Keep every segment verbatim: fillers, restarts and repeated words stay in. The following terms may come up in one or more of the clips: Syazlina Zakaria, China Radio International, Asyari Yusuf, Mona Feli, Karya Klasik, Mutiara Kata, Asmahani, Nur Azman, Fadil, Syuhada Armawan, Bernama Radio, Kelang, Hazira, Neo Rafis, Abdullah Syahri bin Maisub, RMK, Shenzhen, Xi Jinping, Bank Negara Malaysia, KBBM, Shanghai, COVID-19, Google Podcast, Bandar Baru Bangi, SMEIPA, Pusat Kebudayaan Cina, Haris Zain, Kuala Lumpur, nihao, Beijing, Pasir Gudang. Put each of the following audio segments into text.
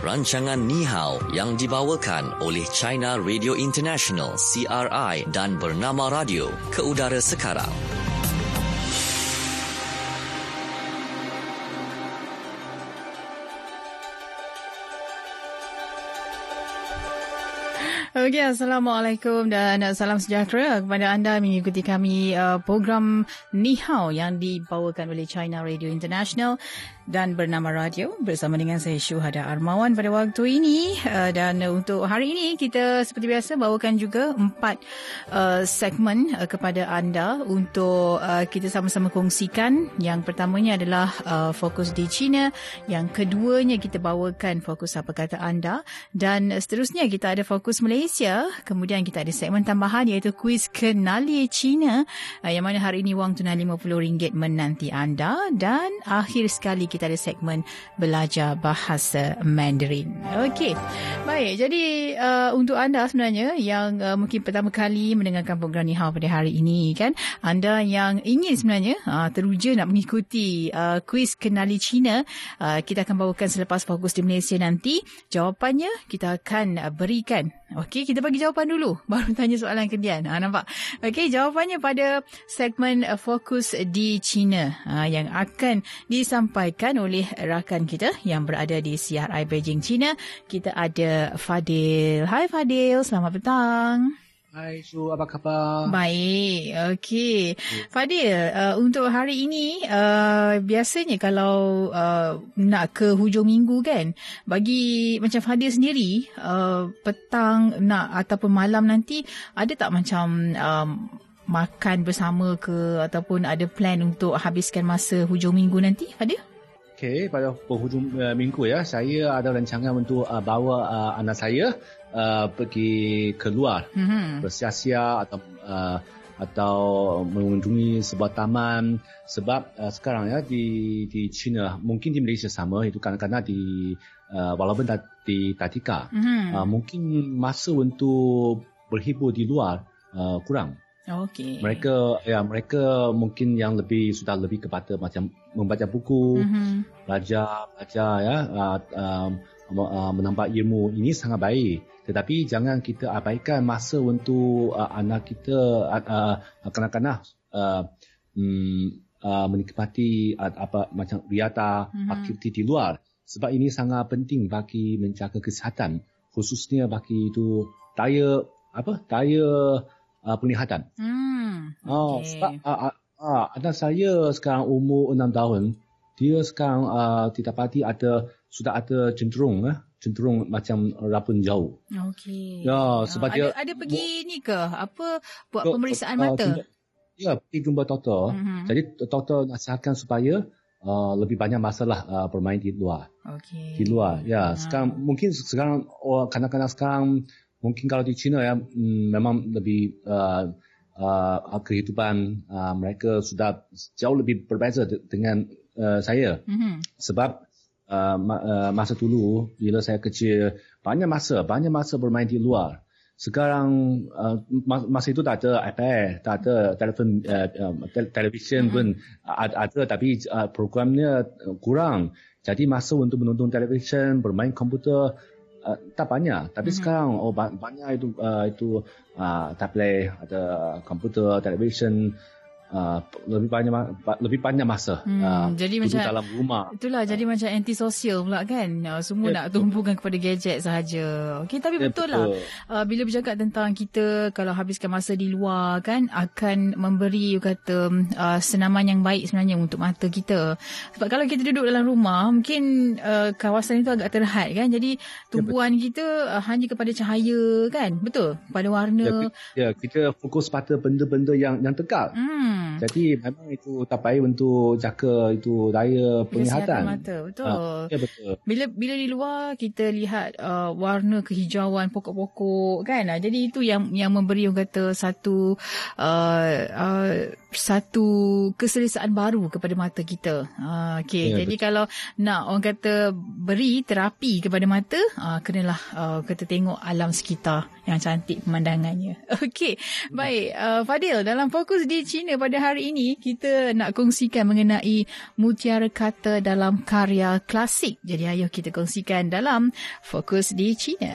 rancangan Nihao yang dibawakan oleh China Radio International C R I dan Bernama Radio ke udara sekarang. Okey, Assalamualaikum dan salam sejahtera kepada anda mengikuti kami uh, program Nihao yang dibawakan oleh China Radio International dan Bernama Radio bersama dengan saya Syuhada Armawan pada waktu ini. Uh, dan uh, untuk hari ini kita seperti biasa bawakan juga empat uh, segmen uh, kepada anda untuk uh, kita sama-sama kongsikan. Yang pertamanya adalah uh, fokus di China, yang keduanya kita bawakan fokus apa kata anda, dan seterusnya kita ada fokus Malaysia. Malaysia. Kemudian kita ada segmen tambahan iaitu kuis Kenali China yang mana hari ini wang tunai lima puluh ringgit menanti anda, dan akhir sekali kita ada segmen belajar bahasa Mandarin. Okey. Baik, jadi uh, untuk anda sebenarnya yang uh, mungkin pertama kali mendengarkan program Nihao pada hari ini kan, anda yang ingin sebenarnya uh, teruja nak mengikuti uh, kuis Kenali China, uh, kita akan bawakan selepas fokus di Malaysia nanti. Jawapannya kita akan uh, berikan. Okey, kita bagi jawapan dulu, baru tanya soalan kemudian. Ha, nampak? Okey, jawapannya pada segmen Fokus di China ha, yang akan disampaikan oleh rakan kita yang berada di C R I Beijing, China. Kita ada Fadil. Hai Fadil, selamat petang. Hai Su, apa khabar? Baik, okey. Fadil, uh, untuk hari ini uh, biasanya kalau uh, nak ke hujung minggu kan, bagi macam Fadil sendiri, uh, petang nak ataupun malam nanti ada tak macam um, makan bersama ke ataupun ada plan untuk habiskan masa hujung minggu nanti, Fadil? Okey, pada penghujung uh, minggu ya, saya ada rancangan untuk uh, bawa uh, anak saya Uh, pergi keluar, mm-hmm. bersia-sia atau uh, atau mengunjungi sebuah taman, sebab uh, sekarang ya di di China, mungkin di Malaysia sama itu, kadang-kadang di uh, walaupun di tadika mm-hmm. uh, mungkin masa untuk berhibur di luar uh, kurang. Okey. Mereka ya mereka mungkin yang lebih sudah lebih kepada macam membaca buku, mm-hmm. belajar belajar ya uh, um, menambah ilmu. Ini sangat baik, tetapi jangan kita abaikan masa untuk uh, anak kita uh, uh, kanak-kanak uh, um, uh, menikmati uh, apa macam riata, mm-hmm. aktiviti di luar, sebab ini sangat penting bagi menjaga kesihatan, khususnya bagi itu daya apa daya uh, penglihatan. Hmm. Okay. Oh, sebab uh, uh, uh, anak saya sekarang umur enam tahun, dia sekarang uh, didapati ada sudah ada cenderung eh? cenderung macam rapun jauh. Okey. Ya, sebab ada, dia, ada pergi ni ke? Apa buat so, pemeriksaan uh, mata? Jumpa, ya, pergi jumpa doktor. Mm-hmm. Jadi doktor nasihatkan supaya uh, lebih banyak masalah uh, bermain di luar. Okey. Di luar. Ya, sekarang hmm. mungkin sekarang oh, kanak-kanak sekarang mungkin kalau di China ya mm, memang lebih uh, uh, kehidupan uh, mereka sudah jauh lebih berbeza de- dengan uh, saya. Mm-hmm. Sebab Uh, uh, masa dulu bila saya kecil banyak masa banyak masa bermain di luar. Sekarang uh, masa itu tak ada iPad, tak ada telefon, uh, um, te- televisyen pun ada, ada tapi uh, programnya kurang. Jadi masa untuk menonton televisyen, bermain komputer uh, tak banyak. Tapi mm-hmm. sekarang oh ba- banyak itu uh, itu uh, tablet, ada komputer, televisyen. Uh, lebih banyak lebih banyak masa hmm, uh, jadi macam dalam rumah. Itulah uh, jadi macam antisosial pula kan. Uh, semua yeah, nak tumpukan kepada gadget sahaja. Okey, tapi yeah, betul, betul lah. Uh, bila bercakap tentang kita kalau habiskan masa di luar kan, akan memberi you kata uh, senaman yang baik sebenarnya untuk mata kita. Sebab kalau kita duduk dalam rumah, mungkin uh, kawasan itu agak terhad kan. Jadi tumpuan yeah, kita uh, hanya kepada cahaya kan. Betul? Pada warna. Ya, yeah, kita fokus pada benda-benda yang yang tegak. Hmm. Jadi memang itu tak baik untuk jaga itu daya penglihatan mata, betul. Ha, ya, betul. Bila bila di luar kita lihat uh, warna kehijauan pokok-pokok kan. Jadi itu yang yang memberi orang kata satu uh, uh, satu keselesaan baru kepada mata kita. Uh, Okey, ya, jadi betul. Kalau nak orang kata beri terapi kepada mata, uh, kenalah uh, kata tengok alam sekitar yang cantik pemandangannya. Okey, baik. Uh, Fadil, dalam fokus di China pada pada hari ini kita nak kongsikan mengenai mutiara kata dalam karya klasik. Jadi ayo kita kongsikan dalam Fokus di China.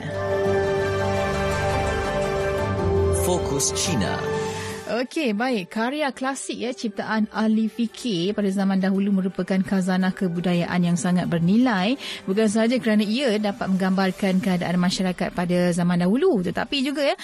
Fokus China. Okey, baik. Karya klasik ya, ciptaan ahli fikir pada zaman dahulu merupakan khazanah kebudayaan yang sangat bernilai, bukan sahaja kerana ia dapat menggambarkan keadaan masyarakat pada zaman dahulu, tetapi juga ya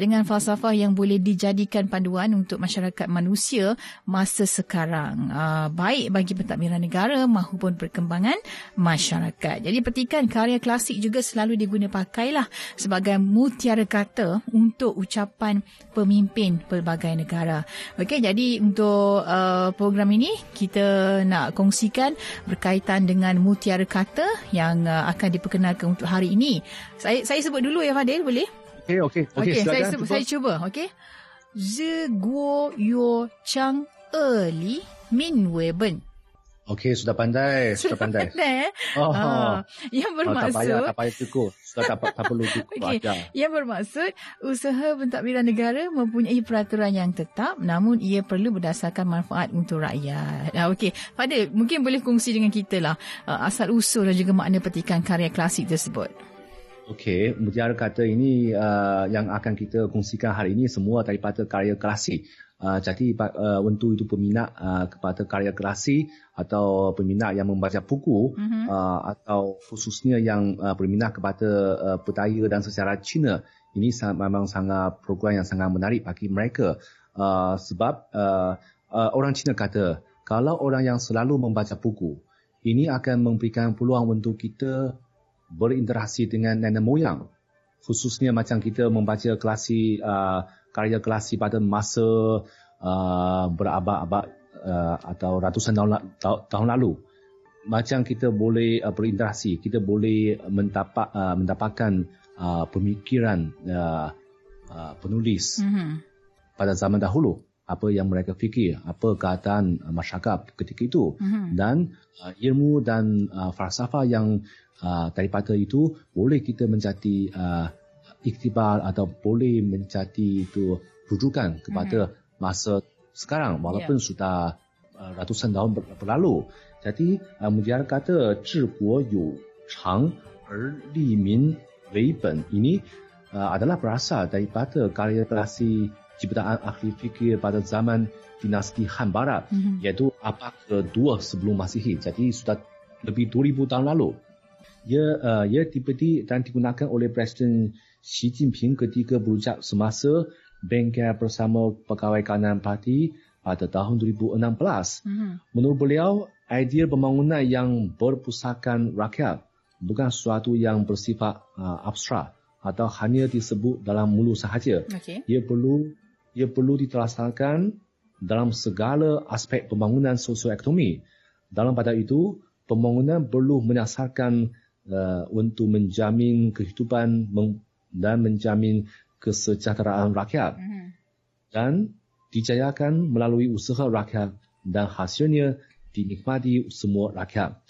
dengan falsafah yang boleh dijadikan panduan untuk masyarakat manusia masa sekarang, baik bagi pentadbiran negara maupun perkembangan masyarakat. Jadi petikan karya klasik juga selalu digunapakailah sebagai mutiara kata untuk ucapan pemimpin pelbagai negara. Okey, jadi untuk uh, program ini kita nak kongsikan berkaitan dengan mutiara kata yang uh, akan diperkenalkan untuk hari ini. Saya saya sebut dulu ya Fadil, boleh? Okey, okey. Okey, saya cuba. saya cuba. Okey. Zhe guo you chang er li min wei ben. Okey, sudah pandai, sudah pandai. Pandai. Oh. Ah, yang bermaksud oh, tak payah, tak payah cukup. Sudah tak, tak perlu cukup. Okay. Yang bermaksud usaha pentadbiran negara mempunyai peraturan yang tetap, namun ia perlu berdasarkan manfaat untuk rakyat. Ah, okey, Fadil, mungkin boleh kongsi dengan kita lah asal usul dan juga makna petikan karya klasik tersebut. Okey, mutiara kata ini uh, yang akan kita kongsikan hari ini semua daripada karya klasik. Uh, jadi uh, untuk itu peminat uh, kepada karya klasik atau peminat yang membaca buku mm-hmm. uh, atau khususnya yang uh, berminat kepada uh, budaya dan sejarah Cina, ini sangat, memang sangat program yang sangat menarik bagi mereka uh, sebab uh, uh, orang Cina kata kalau orang yang selalu membaca buku ini akan memberikan peluang untuk kita berinteraksi dengan nenek moyang, khususnya macam kita membaca klasik uh, karya klasik pada masa uh, berabad-abad uh, atau ratusan tahun, tahun lalu. Macam kita boleh uh, berinteraksi, kita boleh mendapat, uh, mendapatkan uh, pemikiran uh, uh, penulis mm-hmm. pada zaman dahulu. Apa yang mereka fikir, apa keadaan uh, masyarakat ketika itu. Mm-hmm. Dan uh, ilmu dan uh, falsafah yang uh, daripada itu boleh kita menjadi uh, iktibar atau boleh menjadi itu rujukan kepada mm-hmm. masa sekarang walaupun yeah. sudah uh, ratusan tahun ber- berlalu. Jadi uh, mutiara kata zhi guo yu chang er li min wei ben ini uh, adalah berasal daripada karya klasik ciptaan ahli fikir pada zaman dinasti Han Barat mm-hmm. iaitu abad kedua sebelum Masihi. Jadi sudah lebih dua ribu tahun lalu. Ia, uh, ia diberi dan digunakan oleh Presiden Xi Jinping ketika berucap semasa bengkel bersama pegawai kanan parti pada tahun dua ribu enam belas. Mm-hmm. Menurut beliau, idea pembangunan yang berpusatkan rakyat bukan sesuatu yang bersifat uh, abstrak atau hanya disebut dalam mulut sahaja. Okay. Ia perlu ia perlu ditelasakan dalam segala aspek pembangunan sosioekonomi. Dalam pada itu, pembangunan perlu menyasarkan Uh, untuk menjamin kehidupan meng- dan menjamin kesejahteraan rakyat uh-huh. dan dijayakan melalui usaha rakyat dan hasilnya dinikmati semua rakyat.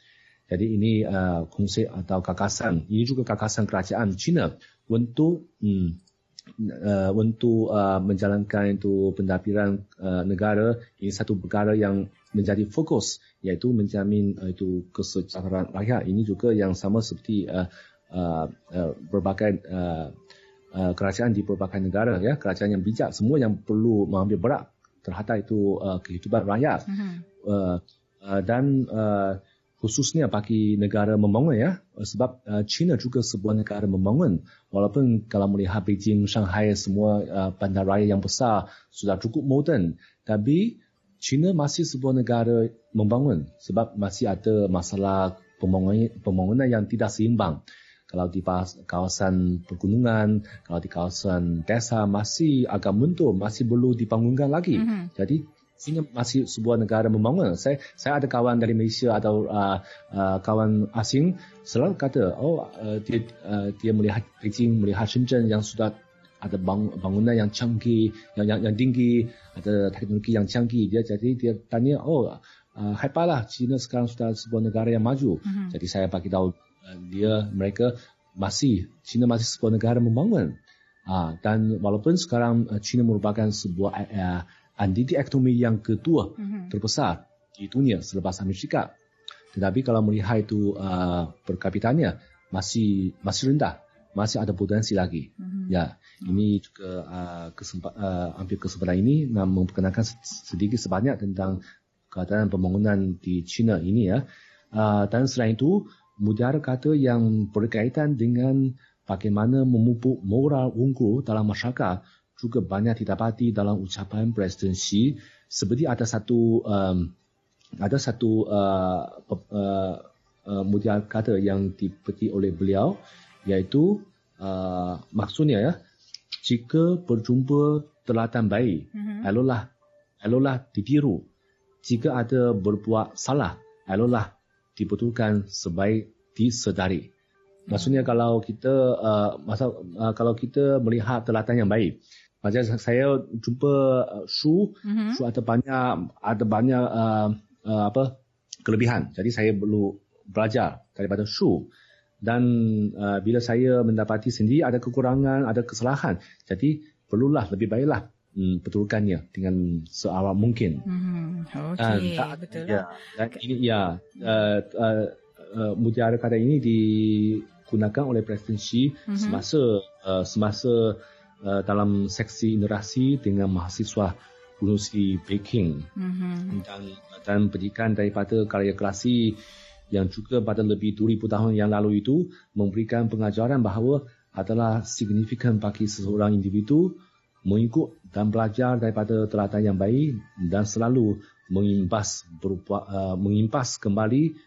Jadi ini uh, konsep atau gagasan, ini juga gagasan kerajaan China untuk um, uh, untuk uh, menjalankan itu pentadbiran uh, negara. Ini satu perkara yang menjadi fokus, iaitu menjamin uh, itu kesejahteraan rakyat. Ini juga yang sama seperti uh, uh, uh, berbagai uh, uh, kerajaan di berbagai negara ya, kerajaan yang bijak semua yang perlu mengambil berat terhadap itu uh, kehidupan rakyat uh-huh. uh, uh, dan uh, khususnya bagi negara membangun ya, sebab uh, China juga sebuah negara membangun. Walaupun kalau melihat Beijing, Shanghai, semua uh, bandaraya yang besar sudah cukup moden, tapi China masih sebuah negara membangun sebab masih ada masalah pembangunan, pembangunan yang tidak seimbang. Kalau di kawasan pergunungan, kalau di kawasan desa masih agak mundur, masih perlu dibangunkan lagi. Mm-hmm. Jadi China masih sebuah negara membangun. Saya saya ada kawan dari Malaysia atau uh, uh, kawan asing selalu kata, oh uh, dia uh, dia melihat Beijing, melihat Shenzhen yang sudah ada bangunan yang canggih, yang, yang yang tinggi, ada teknologi yang canggih. Dia jadi dia tanya, oh, uh, hebatlah China sekarang sudah sebuah negara yang maju. Mm-hmm. Jadi saya bagi tahu uh, dia mereka masih China masih sebuah negara membangun. Ah uh, dan walaupun sekarang uh, China merupakan sebuah uh, anditi ekonomi yang kedua mm-hmm. terbesar di dunia selepas Amerika. Tetapi kalau melihat itu uh, per kapitanya masih masih rendah, masih ada potensi lagi. Mm-hmm. Ya, ini juga uh, kesempat, uh, hampir kesempatan ini memperkenalkan sedikit sebanyak tentang keadaan pembangunan di China ini ya. Uh, dan selain itu, Mutiara Kata yang berkaitan dengan bagaimana memupuk moral unggul dalam masyarakat juga banyak didapati dalam ucapan Presiden Xi. Seperti ada satu um, ada satu uh, uh, uh, mutiara kata yang dipetik oleh beliau, iaitu uh, maksudnya ya, jika berjumpa telatan baik, mm-hmm. elolah elolah ditiru. Jika ada berbuat salah, elolah dibetulkan sebaik disedari. Maksudnya kalau kita uh, masa uh, kalau kita melihat telatan yang baik, macam saya jumpa uh, Shu, mm-hmm. Shu ada banyak ada banyak uh, uh, apa kelebihan. Jadi saya perlu belajar daripada Shu. Dan uh, bila saya mendapati sendiri ada kekurangan, ada kesalahan, jadi perlulah lebih baiklah um, betulkannya dengan seawal mungkin. Mm-hmm. Okey, uh, betul. Ya, dan ini ya. Uh, uh, Uh, mutiara kata ini digunakan oleh Presiden Xi mm-hmm. semasa uh, semasa uh, dalam seksi interaksi dengan mahasiswa Universiti Beijing mm-hmm. dan dan pendidikan daripada Karya Klasik yang juga pada lebih dua ribu tahun yang lalu itu memberikan pengajaran bahawa adalah signifikan bagi seseorang individu mengikut dan belajar daripada teladan yang baik dan selalu mengimbas berupa, uh, mengimbas kembali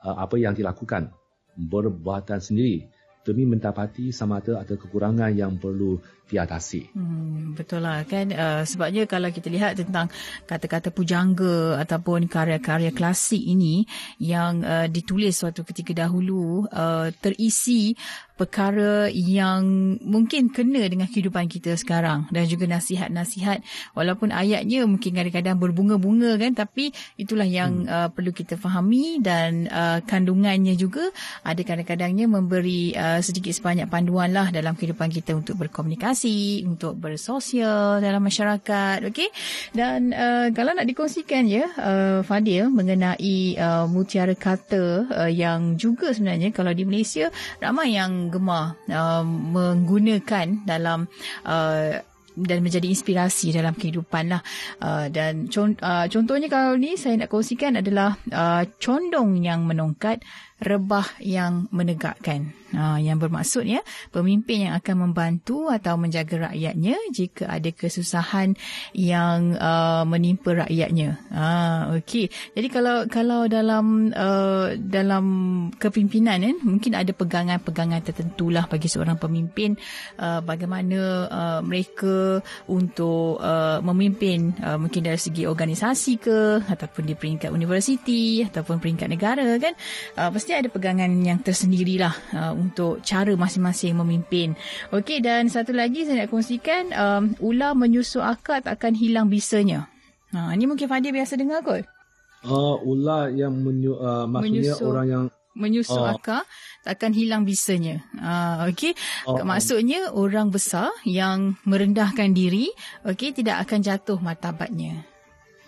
apa yang dilakukan perbuatan sendiri demi mendapati sama ada ada kekurangan yang perlu diatasi. Hmm, betul lah kan, uh, sebabnya kalau kita lihat tentang kata-kata pujangga ataupun karya-karya klasik ini yang uh, ditulis suatu ketika dahulu uh, terisi perkara yang mungkin kena dengan kehidupan kita sekarang dan juga nasihat-nasihat, walaupun ayatnya mungkin kadang-kadang berbunga-bunga kan, tapi itulah yang hmm. uh, perlu kita fahami dan uh, kandungannya juga ada kadang-kadangnya memberi uh, sedikit sebanyak panduan lah dalam kehidupan kita untuk berkomunikasi, untuk bersosial dalam masyarakat. Okey, dan uh, kalau nak dikongsikan ya uh, Fadil mengenai uh, mutiara kata uh, yang juga sebenarnya kalau di Malaysia ramai yang gemar uh, menggunakan dalam uh, dan menjadi inspirasi dalam kehidupan lah. Uh, dan con- uh, contohnya kalau ni saya nak kongsikan adalah uh, condong yang menongkat, rebah yang menegakkan. Uh, yang bermaksudnya pemimpin yang akan membantu atau menjaga rakyatnya jika ada kesusahan yang uh, menimpa rakyatnya. Ah, okey. Jadi kalau kalau dalam uh, dalam kepimpinan kan, mungkin ada pegangan-pegangan tertentulah bagi seorang pemimpin uh, bagaimana uh, mereka untuk uh, memimpin uh, mungkin dari segi organisasi ke ataupun di peringkat universiti ataupun peringkat negara kan. Uh, pasti ada pegangan yang tersendirilah uh, untuk cara masing-masing memimpin. Okey, dan satu lagi saya nak kongsikan, um, ular menyusu akar takkan hilang bisanya. Ha, ini mungkin Fadil biasa dengar kot. Uh, ular yang menyu, uh, maksudnya menyusu, orang yang menyusu uh, akar takkan hilang bisanya. Uh, Okey, uh, maksudnya orang besar yang merendahkan diri, okey, tidak akan jatuh martabatnya.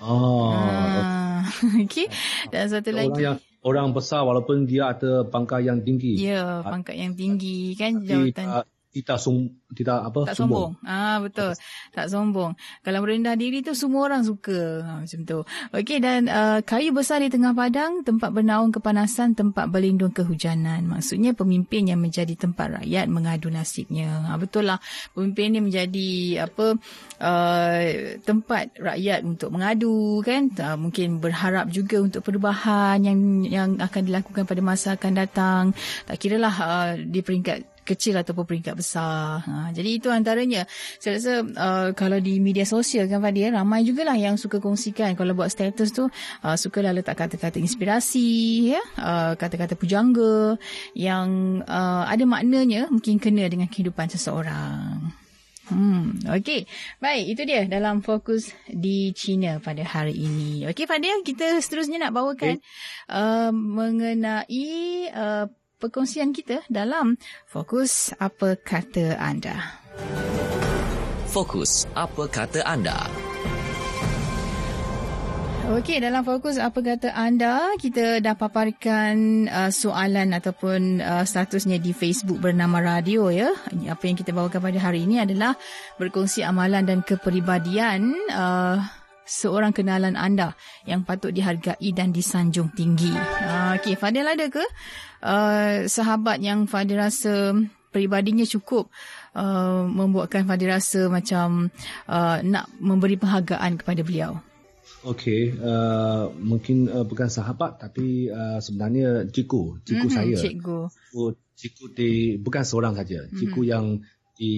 Oh, ah, okey. Dan satu orang lagi, yang, orang besar walaupun dia ada pangkat yang tinggi. Ya, pangkat yang tinggi kan, jawatan. Tidak sum, tidak apa tak sombong. sombong. Ah, betul. Tak sombong. Kalau merendah diri tu semua orang suka. Ha, macam tu. Okey, dan uh, kayu besar di tengah padang, tempat bernaung kepanasan, tempat berlindung kehujanan. Maksudnya pemimpin yang menjadi tempat rakyat mengadu nasibnya. Ha, betul lah. Pemimpin ni menjadi apa uh, tempat rakyat untuk mengadu kan. Uh, mungkin berharap juga untuk perubahan yang yang akan dilakukan pada masa akan datang. Tak kiralah uh, di peringkat kecil ataupun peringkat besar. Ha, jadi itu antaranya. Saya rasa uh, kalau di media sosial kan Fadil, ramai jugalah yang suka kongsikan. Kalau buat status tu, uh, sukalah letak kata-kata inspirasi, ya? uh, kata-kata pujangga yang uh, ada maknanya mungkin kena dengan kehidupan seseorang. Hmm, okey. Baik, itu dia dalam fokus di China pada hari ini. Okey Fadil, kita seterusnya nak bawakan okay. uh, mengenai uh, perkongsian kita dalam Fokus Apa Kata Anda. Fokus Apa Kata Anda. Okey, dalam fokus apa kata anda, kita dah paparkan uh, soalan ataupun uh, statusnya di Facebook Bernama Radio ya. Apa yang kita bawakan pada hari ini adalah berkongsi amalan dan kepribadian uh, seorang kenalan anda yang patut dihargai dan disanjung tinggi. Uh, Okey, Fadil ada ke uh, sahabat yang Fadil rasa peribadinya cukup uh, membuatkan Fadil rasa macam uh, nak memberi penghargaan kepada beliau? Okey, uh, mungkin uh, bukan sahabat tapi uh, sebenarnya cikgu, cikgu mm-hmm, saya. Cikgu. Cikgu, cikgu di, bukan seorang saja, mm-hmm. cikgu yang di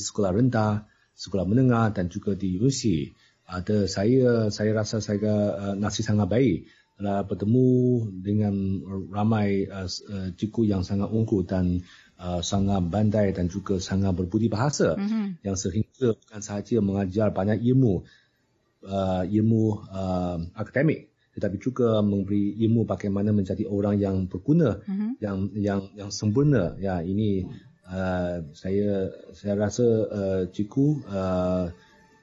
sekolah rendah, sekolah menengah dan juga di universiti. Ada uh, saya, saya rasa saya uh, nasib sangat baik uh, bertemu dengan ramai uh, uh, cikgu yang sangat unggul dan uh, sangat pandai dan juga sangat berbudi bahasa mm-hmm. yang sehingga bukan sahaja mengajar banyak ilmu. Uh, ilmu uh, akademik, tetapi juga memberi ilmu bagaimana menjadi orang yang berguna, uh-huh. yang yang yang sempurna. Ya, ini uh, saya saya rasa uh, cikgu uh,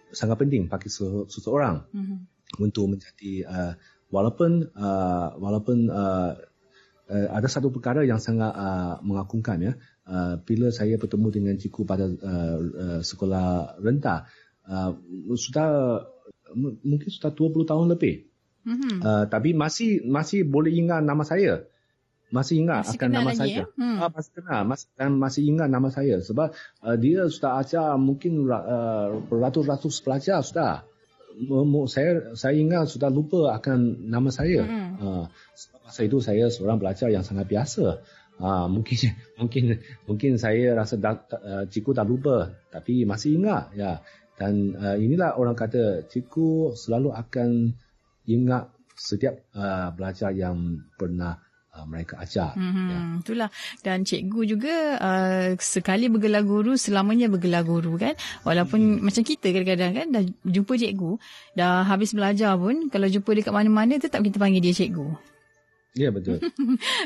sangat penting bagi seseorang uh-huh. untuk menjadi uh, walaupun uh, walaupun uh, uh, ada satu perkara yang sangat uh, mengagumkan ya. Uh, bila saya bertemu dengan cikgu pada uh, uh, sekolah rendah, uh, sudah mungkin sudah dua puluh tahun lebih. Mm-hmm. Uh, tapi masih masih boleh ingat nama saya. Masih ingat masih akan nama lagi, saya. Ya? Hmm. Uh, masih kenal, masih, masih ingat nama saya. Sebab uh, dia sudah ajar mungkin uh, ratus-ratus pelajar sudah. Saya saya ingat sudah lupa akan nama saya. Mm-hmm. Uh, sebab masa itu saya seorang pelajar yang sangat biasa. Uh, mungkin mungkin mungkin saya rasa dah, uh, cikgu dah lupa tapi masih ingat ya. Dan uh, inilah orang kata cikgu selalu akan ingat setiap uh, belajar yang pernah uh, mereka ajar. Mm-hmm. Ya. Itulah. Dan cikgu juga uh, sekali bergelar guru, selamanya bergelar guru kan. Walaupun mm. macam kita kadang-kadang kan, dah jumpa cikgu, dah habis belajar pun, kalau jumpa dekat mana-mana tetap kita panggil dia cikgu. Ya, yeah, betul.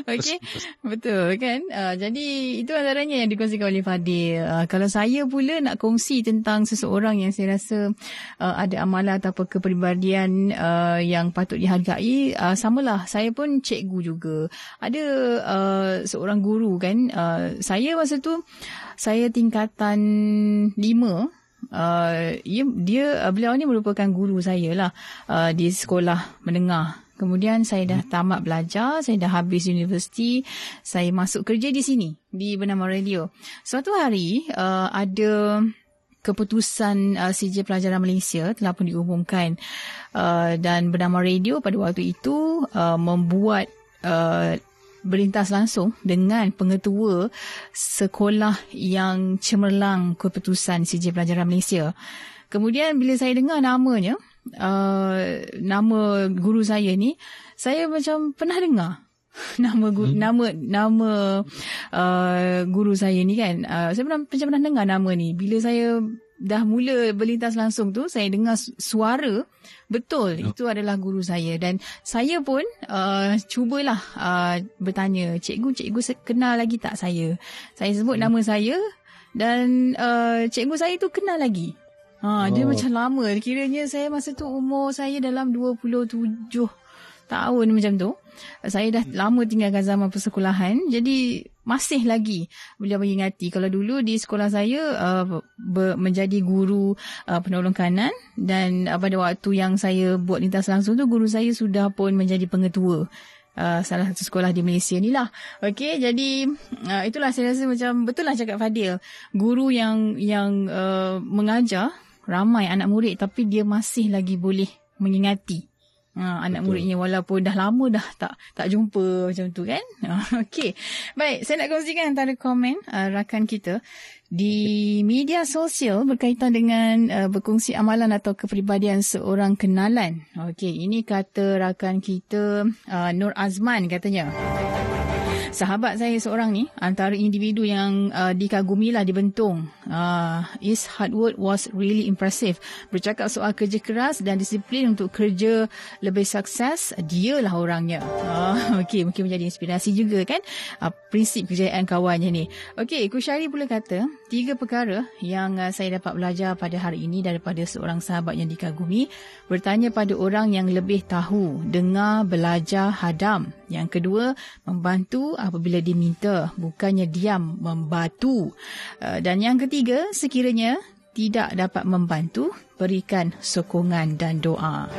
Okey, betul kan? Uh, jadi itu antaranya yang dikongsikan oleh Fadil. Uh, kalau saya pula nak kongsi tentang seseorang yang saya rasa uh, ada amalan atau kepribadian uh, yang patut dihargai, uh, samalah saya pun cikgu juga. Ada uh, seorang guru kan, uh, saya masa tu saya tingkatan lima. Uh, dia, dia beliau ni merupakan guru saya lah uh, di sekolah menengah. Kemudian saya dah tamat belajar, saya dah habis universiti, saya masuk kerja di sini di Bernama Radio. Suatu hari uh, ada keputusan uh, C J Pelajaran Malaysia telah pun diumumkan uh, dan Bernama Radio pada waktu itu uh, membuat uh, berintas langsung dengan pengetua sekolah yang cemerlang keputusan C J Pelajaran Malaysia. Kemudian bila saya dengar namanya, uh, nama guru saya ni, saya macam pernah dengar nama guru, hmm. nama nama uh, guru saya ni kan. Uh, saya pernah, macam pernah dengar nama ni. Bila saya dah mula berlintas langsung tu, saya dengar suara, betul, itu adalah guru saya. Dan saya pun uh, cubalah uh, bertanya, cikgu, cikgu kenal lagi tak saya? Saya sebut hmm. nama saya dan uh, cikgu saya tu kenal lagi. Ha, oh. Dia macam lama, kiranya saya masa tu umur saya dalam dua puluh tujuh tahun macam tu. Saya dah lama tinggalkan zaman persekolahan, jadi masih lagi beliau mengingati. Kalau dulu di sekolah saya uh, ber, menjadi guru uh, penolong kanan, dan uh, pada waktu yang saya buat lintas langsung tu, guru saya sudah pun menjadi pengetua uh, salah satu sekolah di Malaysia ni lah. Okey, jadi uh, itulah saya rasa macam betul lah cakap Fadil. Guru yang yang uh, mengajar ramai anak murid tapi dia masih lagi boleh mengingati Ha, anak Betul. muridnya walaupun dah lama dah tak tak jumpa macam tu kan. Ha, okey. Baik, saya nak kongsikan antara komen uh, rakan kita di media sosial berkaitan dengan uh, berkongsi amalan atau kepribadian seorang kenalan. Okey, ini kata rakan kita uh, Nur Azman katanya. Sahabat saya seorang ni, antara individu yang uh, dikagumilah dibentung. Uh, his hard work was really impressive. Bercakap soal kerja keras dan disiplin untuk kerja lebih sukses, dialah orangnya. Uh, Okey, mungkin menjadi inspirasi juga kan, uh, prinsip kejayaan kawannya ni. Okey, Kushari pula kata, tiga perkara yang uh, saya dapat belajar pada hari ini daripada seorang sahabat yang dikagumi, bertanya pada orang yang lebih tahu, dengar, belajar, hadam. Yang kedua, membantu apabila diminta, bukannya diam membatu. Dan yang ketiga, sekiranya tidak dapat membantu, berikan sokongan dan doa.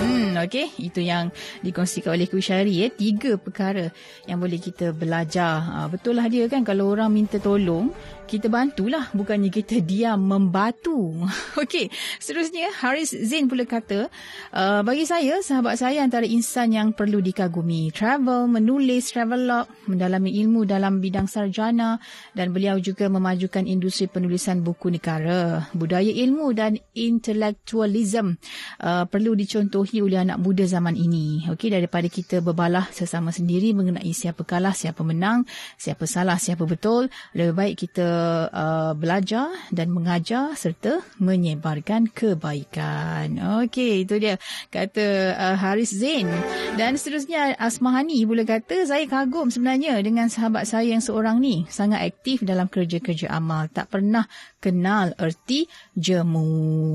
Hmm, okey, itu yang dikongsikan oleh Kushari. Eh. Tiga perkara yang boleh kita belajar. Betul lah dia kan, kalau orang minta tolong, kita bantulah, bukannya kita diam membatu. Okey, seterusnya Haris Zain pula kata, uh, bagi saya, sahabat saya antara insan yang perlu dikagumi. Travel, menulis, travelog, mendalami ilmu dalam bidang sarjana, dan beliau juga memajukan industri penulisan buku negara. Budaya ilmu dan intellectualism uh, perlu dicontohi oleh anak muda zaman ini. Okey, daripada kita berbalah sesama sendiri mengenai siapa kalah, siapa menang, siapa salah, siapa betul, lebih baik kita Uh, belajar dan mengajar serta menyebarkan kebaikan. Okey, itu dia kata uh, Haris Zain. Dan seterusnya Asmahani pula kata, saya kagum sebenarnya dengan sahabat saya yang seorang ni, sangat aktif dalam kerja-kerja amal, tak pernah kenal erti jemu.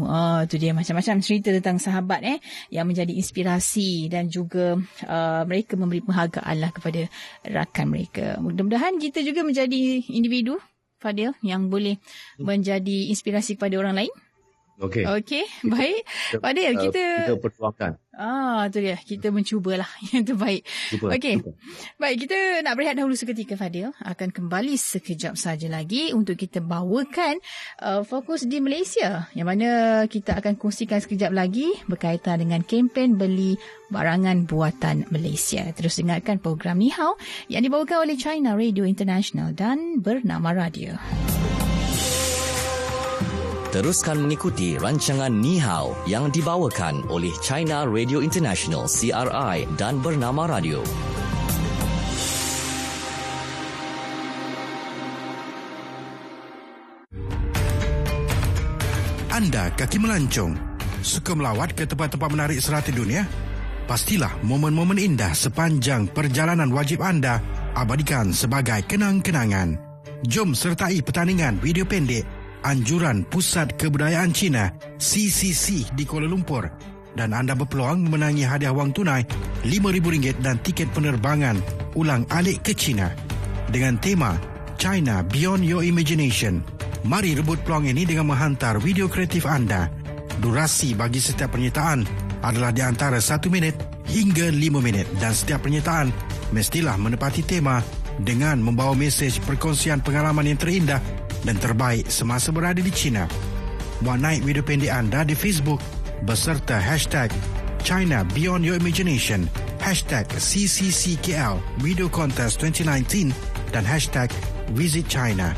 Uh, itu dia macam-macam cerita tentang sahabat eh yang menjadi inspirasi dan juga uh, mereka memberi penghargaanlah kepada rakan mereka. Mudah-mudahan kita juga menjadi individu, Fadil, yang boleh menjadi inspirasi kepada orang lain. Okey. Okey, baik. Fadil, kita... Kita perjuangkan. Ah, tu dia. Kita mencubalah yang terbaik. Okey. Baik, kita nak berehat dahulu seketika, Fadil. Akan kembali sekejap saja lagi untuk kita bawakan uh, fokus di Malaysia, yang mana kita akan kongsikan sekejap lagi berkaitan dengan kempen beli barangan buatan Malaysia. Terus dengarkan program Nihao yang dibawakan oleh China Radio International dan Bernama Radio. Teruskan mengikuti rancangan Nihao yang dibawakan oleh China Radio International C R I dan Bernama Radio. Anda kaki melancong, suka melawat ke tempat-tempat menarik serata dunia? Pastilah momen-momen indah sepanjang perjalanan wajib anda abadikan sebagai kenang-kenangan. Jom sertai pertandingan video pendek anjuran Pusat Kebudayaan Cina C C C di Kuala Lumpur dan anda berpeluang memenangi hadiah wang tunai lima ribu ringgit dan tiket penerbangan ulang alik ke China dengan tema China Beyond Your Imagination. Mari rebut peluang ini dengan menghantar video kreatif anda. Durasi bagi setiap penyertaan adalah di antara satu minit hingga lima minit dan setiap penyertaan mestilah menepati tema dengan membawa mesej perkongsian pengalaman yang terindah dan terbaik semasa berada di China. Buat naik video pendek anda di Facebook beserta hashtag China Beyond Your Imagination, hashtag C C C K L Video Contest dua ribu sembilan belas dan hashtag Visit China.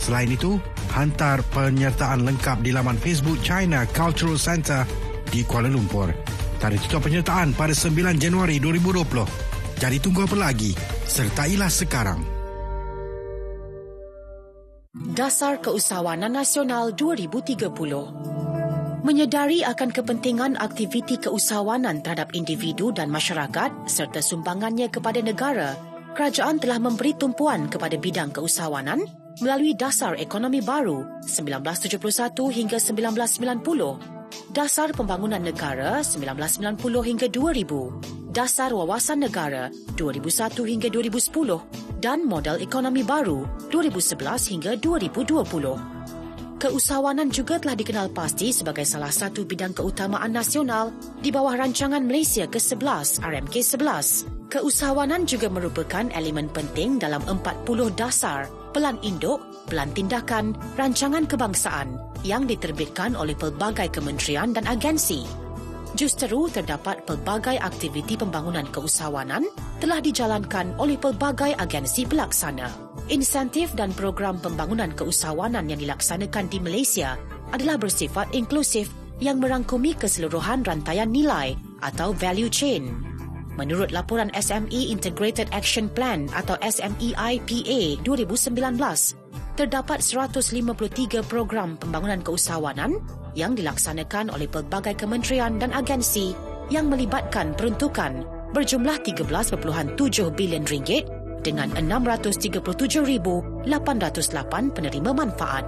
Selain itu, hantar penyertaan lengkap di laman Facebook China Cultural Centre di Kuala Lumpur. Tarikh tutup penyertaan pada sembilan Januari dua ribu dua puluh. Jadi tunggu apa lagi? Sertailah sekarang. Dasar Keusahawanan Nasional dua ribu tiga puluh menyedari akan kepentingan aktiviti keusahawanan terhadap individu dan masyarakat serta sumbangannya kepada negara. Kerajaan telah memberi tumpuan kepada bidang keusahawanan melalui Dasar Ekonomi Baru seribu sembilan ratus tujuh puluh satu hingga seribu sembilan ratus sembilan puluh, Dasar Pembangunan Negara seribu sembilan ratus sembilan puluh hingga dua ribu, Dasar Wawasan Negara dua ribu satu hingga dua ribu sepuluh. Dan Modal Ekonomi Baru dua ribu sebelas hingga dua ribu dua puluh. Keusahawanan juga telah dikenal pasti sebagai salah satu bidang keutamaan nasional di bawah Rancangan Malaysia ke sebelas R M K sebelas. Keusahawanan juga merupakan elemen penting dalam empat puluh dasar Pelan Induk, Pelan Tindakan, Rancangan Kebangsaan yang diterbitkan oleh pelbagai kementerian dan agensi. Justeru terdapat pelbagai aktiviti pembangunan keusahawanan telah dijalankan oleh pelbagai agensi pelaksana. Insentif dan program pembangunan keusahawanan yang dilaksanakan di Malaysia adalah bersifat inklusif yang merangkumi keseluruhan rantaian nilai atau value chain. Menurut laporan S M E Integrated Action Plan atau S M E I P A dua ribu sembilan belas, terdapat seratus lima puluh tiga program pembangunan keusahawanan yang dilaksanakan oleh pelbagai kementerian dan agensi yang melibatkan peruntukan berjumlah tiga belas perpuluhan tujuh bilion ringgit dengan enam ratus tiga puluh tujuh ribu lapan ratus lapan penerima manfaat.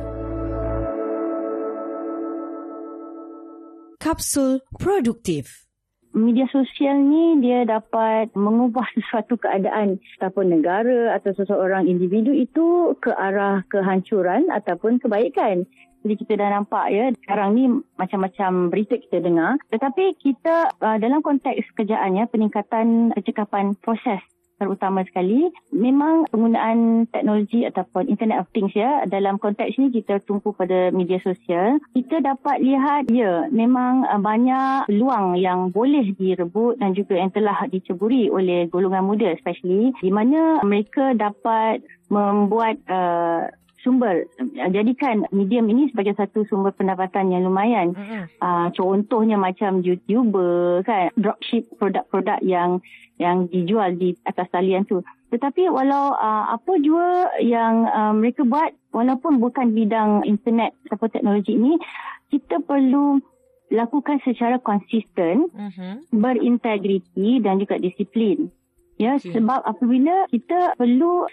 Kapsul produktif. Media sosial ni dia dapat mengubah sesuatu keadaan ataupun negara atau seseorang individu itu ke arah kehancuran ataupun kebaikan. Jadi kita dah nampak ya, sekarang ni macam-macam berita kita dengar. Tetapi kita dalam konteks kerjaannya, peningkatan kecekapan proses terutama sekali, memang penggunaan teknologi ataupun Internet of Things ya, dalam konteks ni kita tumpu pada media sosial, kita dapat lihat ya, memang banyak peluang yang boleh direbut dan juga yang telah diceburi oleh golongan muda especially, di mana mereka dapat membuat uh, sumber, jadikan medium ini sebagai satu sumber pendapatan yang lumayan. Mm-hmm. Uh, contohnya macam YouTuber kan, dropship produk-produk yang yang dijual di atas talian tu. Tetapi walau uh, apa jua yang uh, mereka buat, walaupun bukan bidang internet atau teknologi ini, kita perlu lakukan secara konsisten, mm-hmm. berintegriti dan juga disiplin. Ya, yeah. Sebab apabila kita perlu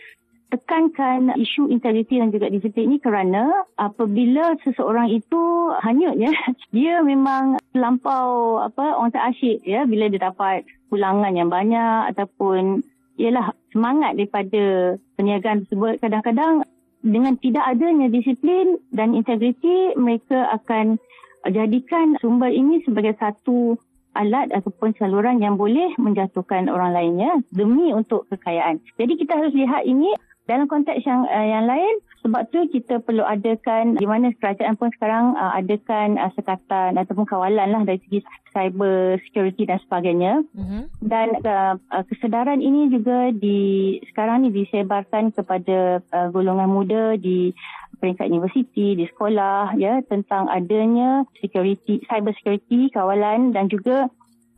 tekankan isu integriti dan juga disiplin ini kerana apabila seseorang itu hanyutnya, dia memang terlampau apa, orang tak asyik ya, bila dia dapat pulangan yang banyak ataupun ialah semangat daripada perniagaan tersebut. Kadang-kadang dengan tidak adanya disiplin dan integriti, mereka akan jadikan sumber ini sebagai satu alat ataupun saluran yang boleh menjatuhkan orang lainnya demi untuk kekayaan. Jadi kita harus lihat ini dalam konteks yang uh, yang lain, sebab tu kita perlu adakan, di mana kerajaan pun sekarang uh, adakan uh, sekatan ataupun kawalan lah dari segi cyber security dan sebagainya. Mm-hmm. Dan uh, uh, kesedaran ini juga di sekarang ni disebarkan kepada uh, golongan muda di peringkat universiti, di sekolah ya, tentang adanya security, cyber security, kawalan dan juga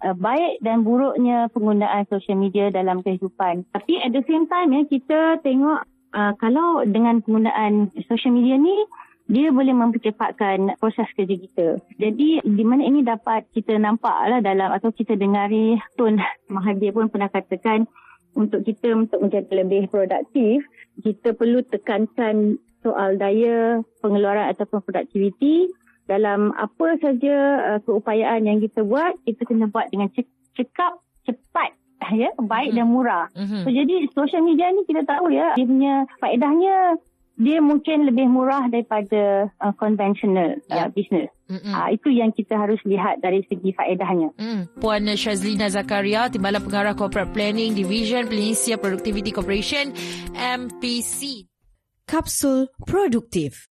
baik dan buruknya penggunaan social media dalam kehidupan. Tapi at the same time ya, kita tengok uh, kalau dengan penggunaan social media ni, dia boleh mempercepatkan proses kerja kita. Jadi di mana ini dapat kita nampaklah dalam atau kita dengari Tun Mahathir pun pernah katakan, untuk kita untuk menjadi lebih produktif, kita perlu tekankan soal daya pengeluaran ataupun produktiviti. Dalam apa saja uh, keupayaan yang kita buat, kita kena buat dengan cekap, cepat, ya, baik, mm-hmm. dan murah. Mm-hmm. So, jadi social media ni kita tahu ya, dia punya faedahnya, dia mungkin lebih murah daripada uh, conventional yeah. uh, business. Mm-hmm. Uh, itu yang kita harus lihat dari segi faedahnya. Mm. Puan Syazlina Zakaria, Timbalan Pengarah Corporate Planning Division Malaysia Productivity Corporation, M P C. Kapsul Produktif.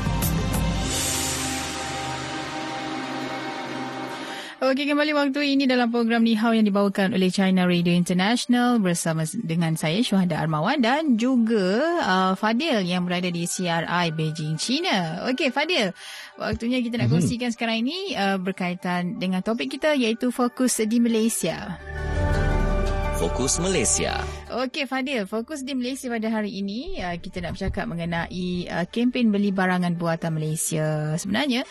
Okey, kembali waktu ini dalam program Nihao yang dibawakan oleh China Radio International bersama dengan saya Syuhada Armawan dan juga uh, Fadil yang berada di C R I Beijing, China. Okey Fadil, waktunya kita nak kongsikan hmm. sekarang ini uh, berkaitan dengan topik kita iaitu fokus di Malaysia. Fokus Malaysia. Okey Fadil, fokus di Malaysia pada hari ini kita nak bercakap mengenai kempen beli barangan buatan Malaysia. Sebenarnya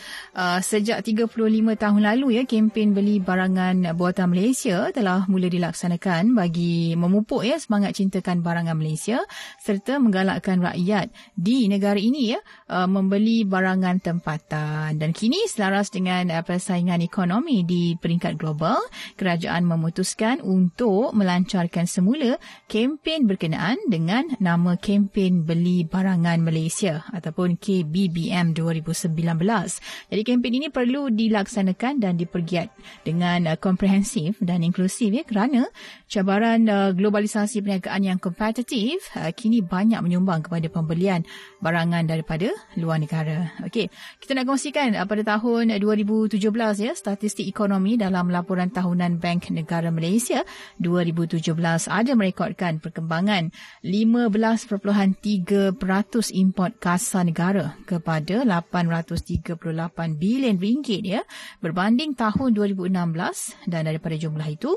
sejak tiga puluh lima tahun lalu ya, kempen beli barangan buatan Malaysia telah mula dilaksanakan bagi memupuk ya semangat cintakan barangan Malaysia serta menggalakkan rakyat di negara ini ya membeli barangan tempatan. Dan kini selaras dengan persaingan ekonomi di peringkat global, kerajaan memutuskan untuk melancarkan lancarkan semula kempen berkenaan dengan nama kempen beli barangan Malaysia ataupun K B B M dua ribu sembilan belas. Jadi kempen ini perlu dilaksanakan dan dipergiat dengan uh, komprehensif dan inklusif ya, kerana cabaran uh, globalisasi perniagaan yang kompetitif uh, kini banyak menyumbang kepada pembelian barangan daripada luar negara. Okey, kita nak kongsikan uh, pada tahun dua ribu tujuh belas ya, statistik ekonomi dalam laporan tahunan Bank Negara Malaysia dua ribu tujuh belas dua ribu tujuh belas ada merekodkan perkembangan lima belas perpuluhan tiga peratus import kasar negara kepada lapan ratus tiga puluh lapan bilion ringgit ya, berbanding tahun dua ribu enam belas, dan daripada jumlah itu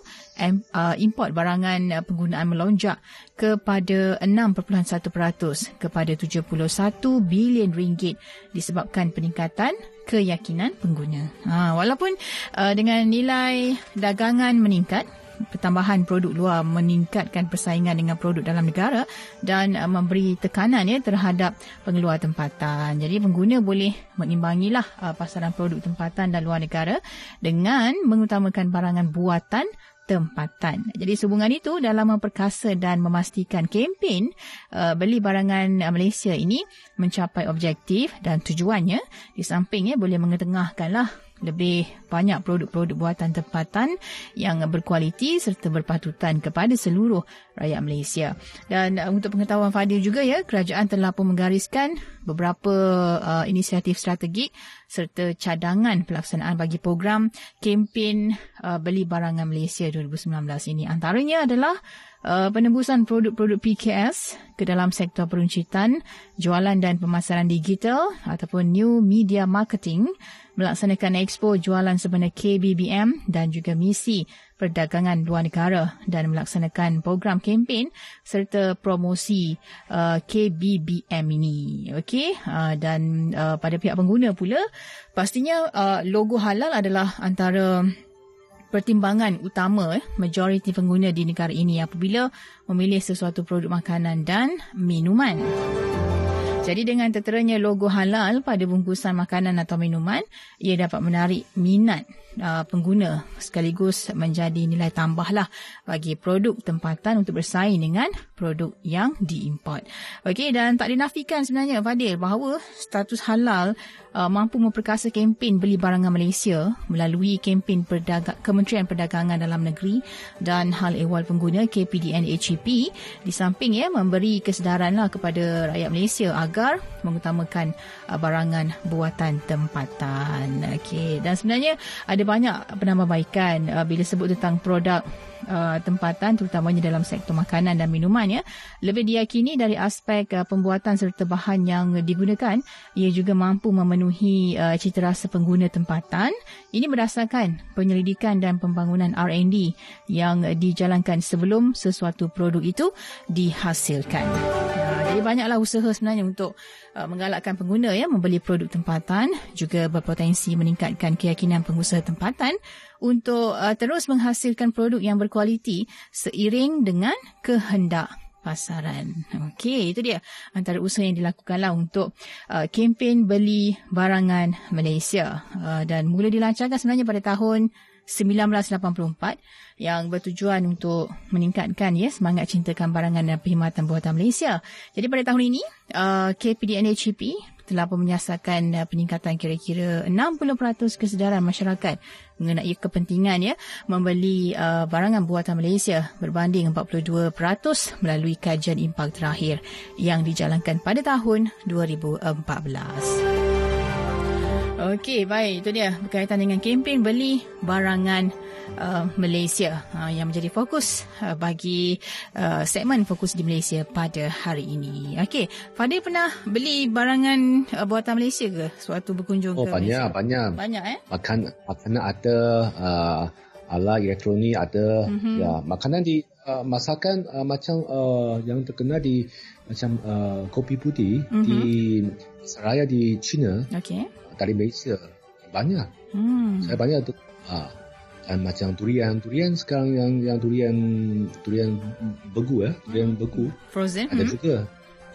import barangan penggunaan melonjak kepada enam perpuluhan satu peratus kepada tujuh puluh satu bilion ringgit disebabkan peningkatan keyakinan pengguna. Ha, walaupun uh, dengan nilai dagangan meningkat, pertambahan produk luar meningkatkan persaingan dengan produk dalam negara dan uh, memberi tekanan ya terhadap pengeluar tempatan. Jadi pengguna boleh mengimbangilah uh, pasaran produk tempatan dan luar negara dengan mengutamakan barangan buatan tempatan. Jadi sehubungan itu, dalam memperkasa dan memastikan kempen uh, beli barangan Malaysia ini mencapai objektif dan tujuannya, di sampingnya boleh mengetengahkanlah lebih banyak produk-produk buatan tempatan yang berkualiti serta berpatutan kepada seluruh rakyat Malaysia. Dan uh, untuk pengetahuan Fadil juga ya, kerajaan telah pun menggariskan beberapa uh, inisiatif strategik serta cadangan pelaksanaan bagi program kempen uh, beli barangan Malaysia dua ribu sembilan belas ini. Antaranya adalah Uh, penembusan produk-produk P K S ke dalam sektor peruncitan, jualan dan pemasaran digital ataupun new media marketing, melaksanakan expo jualan sebenar K B B M dan juga misi perdagangan luar negara, dan melaksanakan program kempen serta promosi uh, K B B M ini. Okey, uh, dan uh, pada pihak pengguna pula, pastinya uh, logo halal adalah antara pertimbangan utama eh, majoriti pengguna di negara ini apabila memilih sesuatu produk makanan dan minuman. Jadi dengan terteranya logo halal pada bungkusan makanan atau minuman, ia dapat menarik minat uh, pengguna sekaligus menjadi nilai tambahlah bagi produk tempatan untuk bersaing dengan produk yang diimport. Okey, dan tak dinafikan sebenarnya Fadil bahawa status halal uh, mampu memperkasa kempen beli barangan Malaysia melalui kempen Perdaga- Kementerian Perdagangan Dalam Negeri dan Hal Ehwal Pengguna K P D N H E P, di samping ya memberi kesedaranlah kepada rakyat Malaysia agar mengutamakan barangan buatan tempatan. Okey, dan sebenarnya ada banyak penambahbaikan bila sebut tentang produk Uh, tempatan, terutamanya dalam sektor makanan dan minuman ya. Lebih diyakini dari aspek uh, pembuatan serta bahan yang digunakan, ia juga mampu memenuhi uh, citarasa pengguna tempatan. Ini berdasarkan penyelidikan dan pembangunan R and D yang dijalankan sebelum sesuatu produk itu dihasilkan. Uh, jadi banyaklah usaha sebenarnya untuk uh, menggalakkan pengguna ya membeli produk tempatan, juga berpotensi meningkatkan keyakinan pengusaha tempatan untuk uh, terus menghasilkan produk yang berkualiti seiring dengan kehendak pasaran. Okey, itu dia antara usaha yang dilakukanlah untuk uh, kempen beli barangan Malaysia, uh, dan mula dilancarkan sebenarnya pada tahun sembilan belas lapan puluh empat yang bertujuan untuk meningkatkan ya semangat cintakan barangan dan perkhidmatan buatan Malaysia. Jadi pada tahun ini uh, K P D N H E P telah menyasarkan peningkatan kira-kira enam puluh peratus kesedaran masyarakat mengenai kepentingan ya membeli uh, barangan buatan Malaysia berbanding empat puluh dua peratus melalui kajian impak terakhir yang dijalankan pada tahun dua ribu empat belas. Okey, baik, itu dia berkaitan dengan kempen beli barangan uh, Malaysia uh, yang menjadi fokus uh, bagi uh, segmen fokus di Malaysia pada hari ini. Okey, Fadil pernah beli barangan uh, buatan Malaysia ke suatu berkunjung oh, ke banyak, Malaysia? Oh, banyak, banyak. Banyak eh? Makan, makanan ada, uh, alat elektronik ada, mm-hmm. ya, makanan di uh, masakan uh, macam uh, yang terkenal di macam uh, kopi putih, mm-hmm. di seraya di China. Okey. Dari Malaysia banyak, hmm. saya banyak tu. Ah, dan macam durian, durian sekarang yang yang durian durian beku ya, durian beku. Frozen. Ada hmm. juga,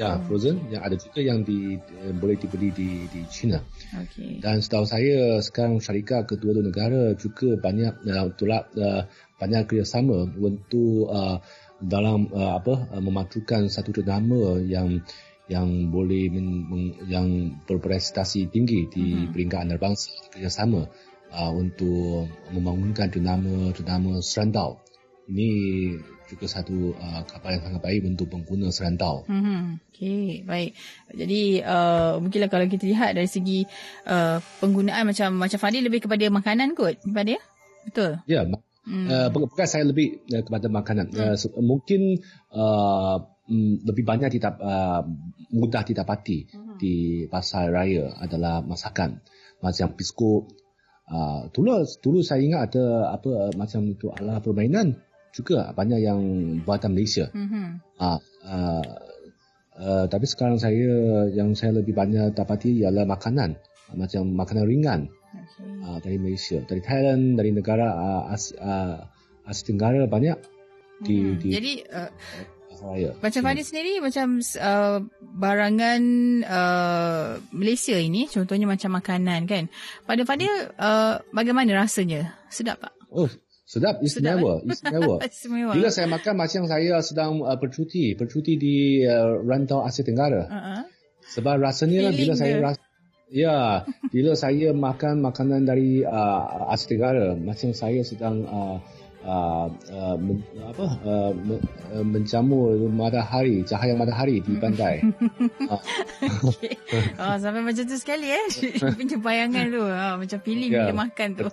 ya oh. frozen. Yang ada juga yang di boleh dibeli di di China. Okay. Dan setahu saya sekarang syarikat kedua-dua negara juga banyak uh, tulap uh, banyak kerjasama untuk uh, dalam uh, apa uh, memajukan satu jenama yang yang boleh men, men, yang berprestasi tinggi di hmm. peringkat antarabangsa kerjasama uh, untuk membangunkan jenama jenama serantau. Ini juga satu uh, kabar yang sangat baik untuk pengguna serantau. Hmm. Okey, baik. Jadi uh, mungkinlah kalau kita lihat dari segi uh, penggunaan macam macam Fadil lebih kepada makanan kot, kepada ya? Betul. Ya, yeah, mak- Hmm. Uh, bukan saya lebih uh, kepada makanan. Hmm. Uh, so, uh, mungkin uh, um, lebih banyak didap, uh, mudah didapati hmm. di pasar raya adalah masakan macam biskut. Uh, dulu, dulu saya ingat ada apa macam itu ala permainan juga banyak yang buatan Malaysia. Hmm. Uh, uh, uh, tapi sekarang saya yang saya lebih banyak dapati ialah makanan macam makanan ringan. Okay. Uh, dari Malaysia, dari Thailand, dari negara uh, Asia, uh, Asia Tenggara banyak di, hmm. di jadi uh, uh, macam Fadil hmm. sendiri macam uh, barangan uh, Malaysia ini contohnya macam makanan kan, pada Fadil uh, bagaimana rasanya, sedap tak? Oh, sedap, istimewa, istimewa. Bila saya makan macam saya sedang uh, bercuti bercuti di uh, rantau Asia Tenggara. Uh-huh. Sebab rasanya bila saya rasa ya, bila saya makan makanan dari uh, Asia Tenggara, macam saya sedang uh, uh, uh, men, apa uh, men, uh, menjamur matahari, cahaya matahari di pantai. uh. Okay. Oh, sampai macam tu sekali eh, punya bayangan tu, ha, macam feeling yeah. bila makan tu.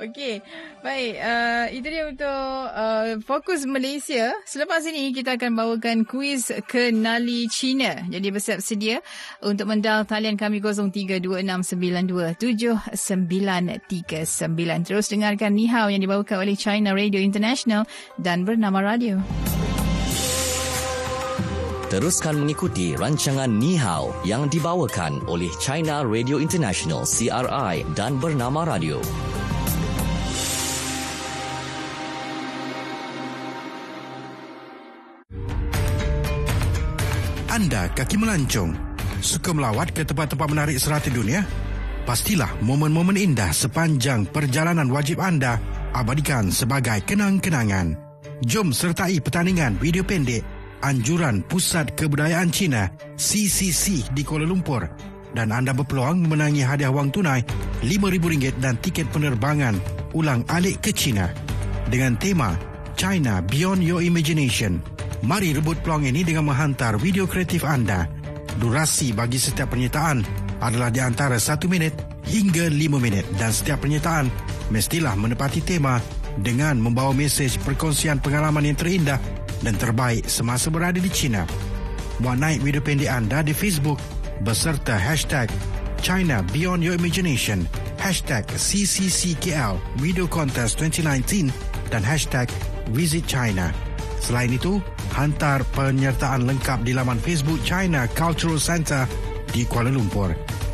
Okey, baik. Uh, itu dia untuk uh, fokus Malaysia. Selepas ini kita akan bawakan kuis Kenali Cina. Jadi bersiap sedia untuk mendal talian kami kosong tiga dua enam sembilan dua tujuh sembilan tiga sembilan. Terus dengarkan Nihao yang dibawakan oleh China Radio International dan Bernama Radio. Teruskan mengikuti rancangan Nihao yang dibawakan oleh China Radio International C R I dan Bernama Radio. Anda kaki melancong, suka melawat ke tempat-tempat menarik serata dunia? Pastilah momen-momen indah sepanjang perjalanan wajib anda abadikan sebagai kenang-kenangan. Jom sertai pertandingan video pendek anjuran Pusat Kebudayaan Cina C C C di Kuala Lumpur dan anda berpeluang memenangi hadiah wang tunai lima ribu ringgit dan tiket penerbangan ulang-alik ke China dengan tema China Beyond Your Imagination. Mari rebut peluang ini dengan menghantar video kreatif anda. Durasi bagi setiap penyertaan adalah di antara satu minit hingga lima minit dan setiap penyertaan mestilah menepati tema dengan membawa mesej perkongsian pengalaman yang terindah dan terbaik semasa berada di China. Buat naik video pendek anda di Facebook beserta hashtag China Beyond Your Imagination, hashtag C C C K L Video Contest dua ribu sembilan belas dan hashtag Visit China. Selain itu, hantar penyertaan lengkap di laman Facebook China Cultural Centre di Kuala Lumpur.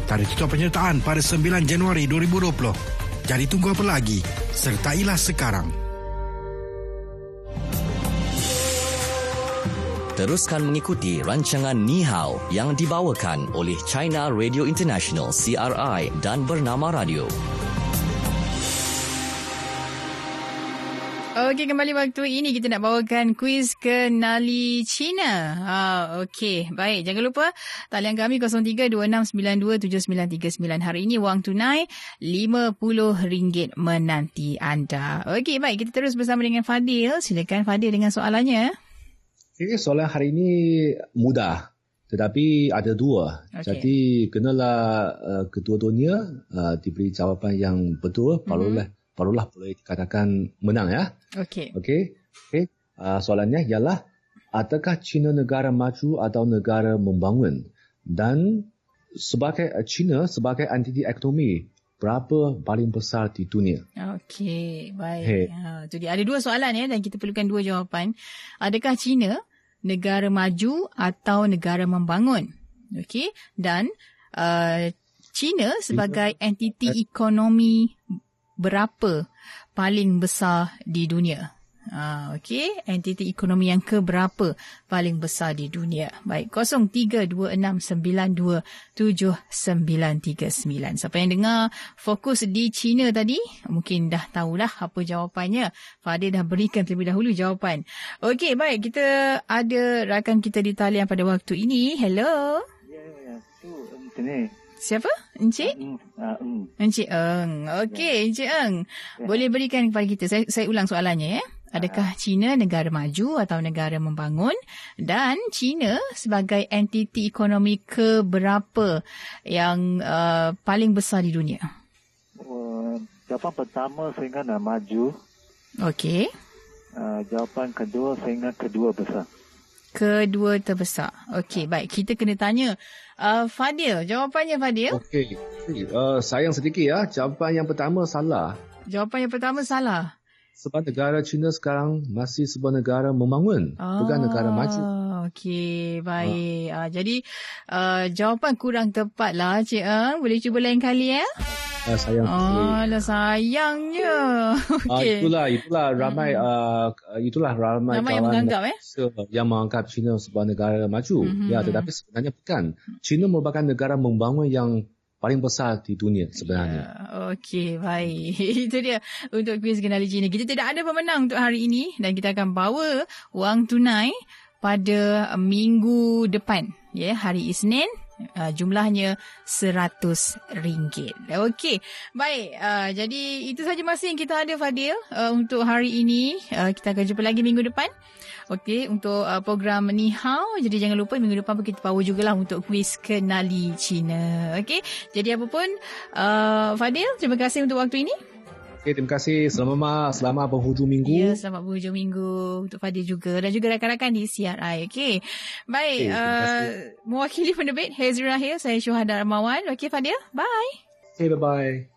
Tarikh tutup penyertaan pada sembilan Januari dua ribu dua puluh. Jadi tunggu apa lagi? Sertailah sekarang. Teruskan mengikuti rancangan Nihao yang dibawakan oleh China Radio International C R I dan Bernama Radio. Okey, kembali waktu ini kita nak bawakan kuis Kenali Cina. Ha, okey, baik. Jangan lupa talian kami kosong tiga dua enam sembilan dua tujuh sembilan tiga sembilan. Hari ini wang tunai lima puluh ringgit menanti anda. Okey, baik. Kita terus bersama dengan Fadil. Silakan Fadil dengan soalannya. Okay, soalan hari ini mudah. Tetapi ada dua. Okay. Jadi, kenalah uh, kedua-duanya uh, diberi jawapan yang betul. Barulah mm-hmm. barulah boleh dikatakan menang ya. Okey. Okey. Okey. Uh, soalannya ialah adakah China negara maju atau negara membangun? Dan sebagai China sebagai entiti ekonomi berapa paling besar di dunia? Okey, baik. Hey. Ha, tu dia. Ada dua soalan ya dan kita perlukan dua jawapan. Adakah China negara maju atau negara membangun? Okey. Dan uh, China sebagai entiti ekonomi berapa paling besar di dunia? Ah, okey, entiti ekonomi yang keberapa paling besar di dunia? Baik, kosong tiga dua enam sembilan dua tujuh sembilan tiga sembilan. Siapa yang dengar fokus di China tadi, mungkin dah tahulah apa jawapannya. Fadil dah berikan terlebih dahulu jawapan. Okey, baik, kita ada rakan kita di talian pada waktu ini. Hello. Ya, tu internet. Siapa? Encik? Uh, um. Encik Eng. Okey, Encik Eng. Yeah. Boleh berikan kepada kita. Saya, saya ulang soalannya. Ya. Adakah uh. China negara maju atau negara membangun? Dan China sebagai entiti ekonomi keberapa yang uh, paling besar di dunia? Uh, jawapan pertama saya ingat maju. Okey. Uh, jawapan kedua, saya ingat kedua besar. Kedua terbesar. Okey, baik. Kita kena tanya uh, Fadil. Jawapannya Fadil? Okey. Uh, sayang sedikit ya. Jawapan yang pertama salah. Jawapan yang pertama salah. Sebab negara China sekarang masih sebuah negara membangun, ah, bukan negara maju. Okey, baik. Ah. Ah, jadi uh, jawapan kurang tepat lah Cik Eng. Boleh cuba lain kali ya? Ah, sayang. Alah, sayangnya. Okay. Ah, itulah, itulah ramai, hmm. uh, itulah ramai, ramai kawan yang menganggap, eh? yang menganggap China sebagai negara maju. Hmm. Ya, tetapi sebenarnya bukan. China merupakan negara membangun yang paling besar di dunia sebenarnya. Ya, okey, baik. Itu dia untuk kuis Kenali China. Kita tidak ada pemenang untuk hari ini dan kita akan bawa wang tunai pada minggu depan. Ya, yeah, hari Isnin. Uh, jumlahnya seratus ringgit. Okey, baik. Uh, jadi itu saja masa yang kita ada Fadil uh, untuk hari ini. Uh, kita akan jumpa lagi minggu depan. Okey, untuk uh, program Nihao. Jadi jangan lupa minggu depan pun kita bawa jugalah untuk kuis Kenali China. Okey, jadi apa pun uh, Fadil, terima kasih untuk waktu ini. Okay, terima kasih. Selamat, selamat berhujung minggu. Ya, selamat berhujung minggu untuk Fadil juga dan juga rakan-rakan di C R I. Okey. Baik, okay, uh, mewakili penerbit Hazira here, saya Syuhada Armawan. Okey Fadil, bye. Okay, bye-bye.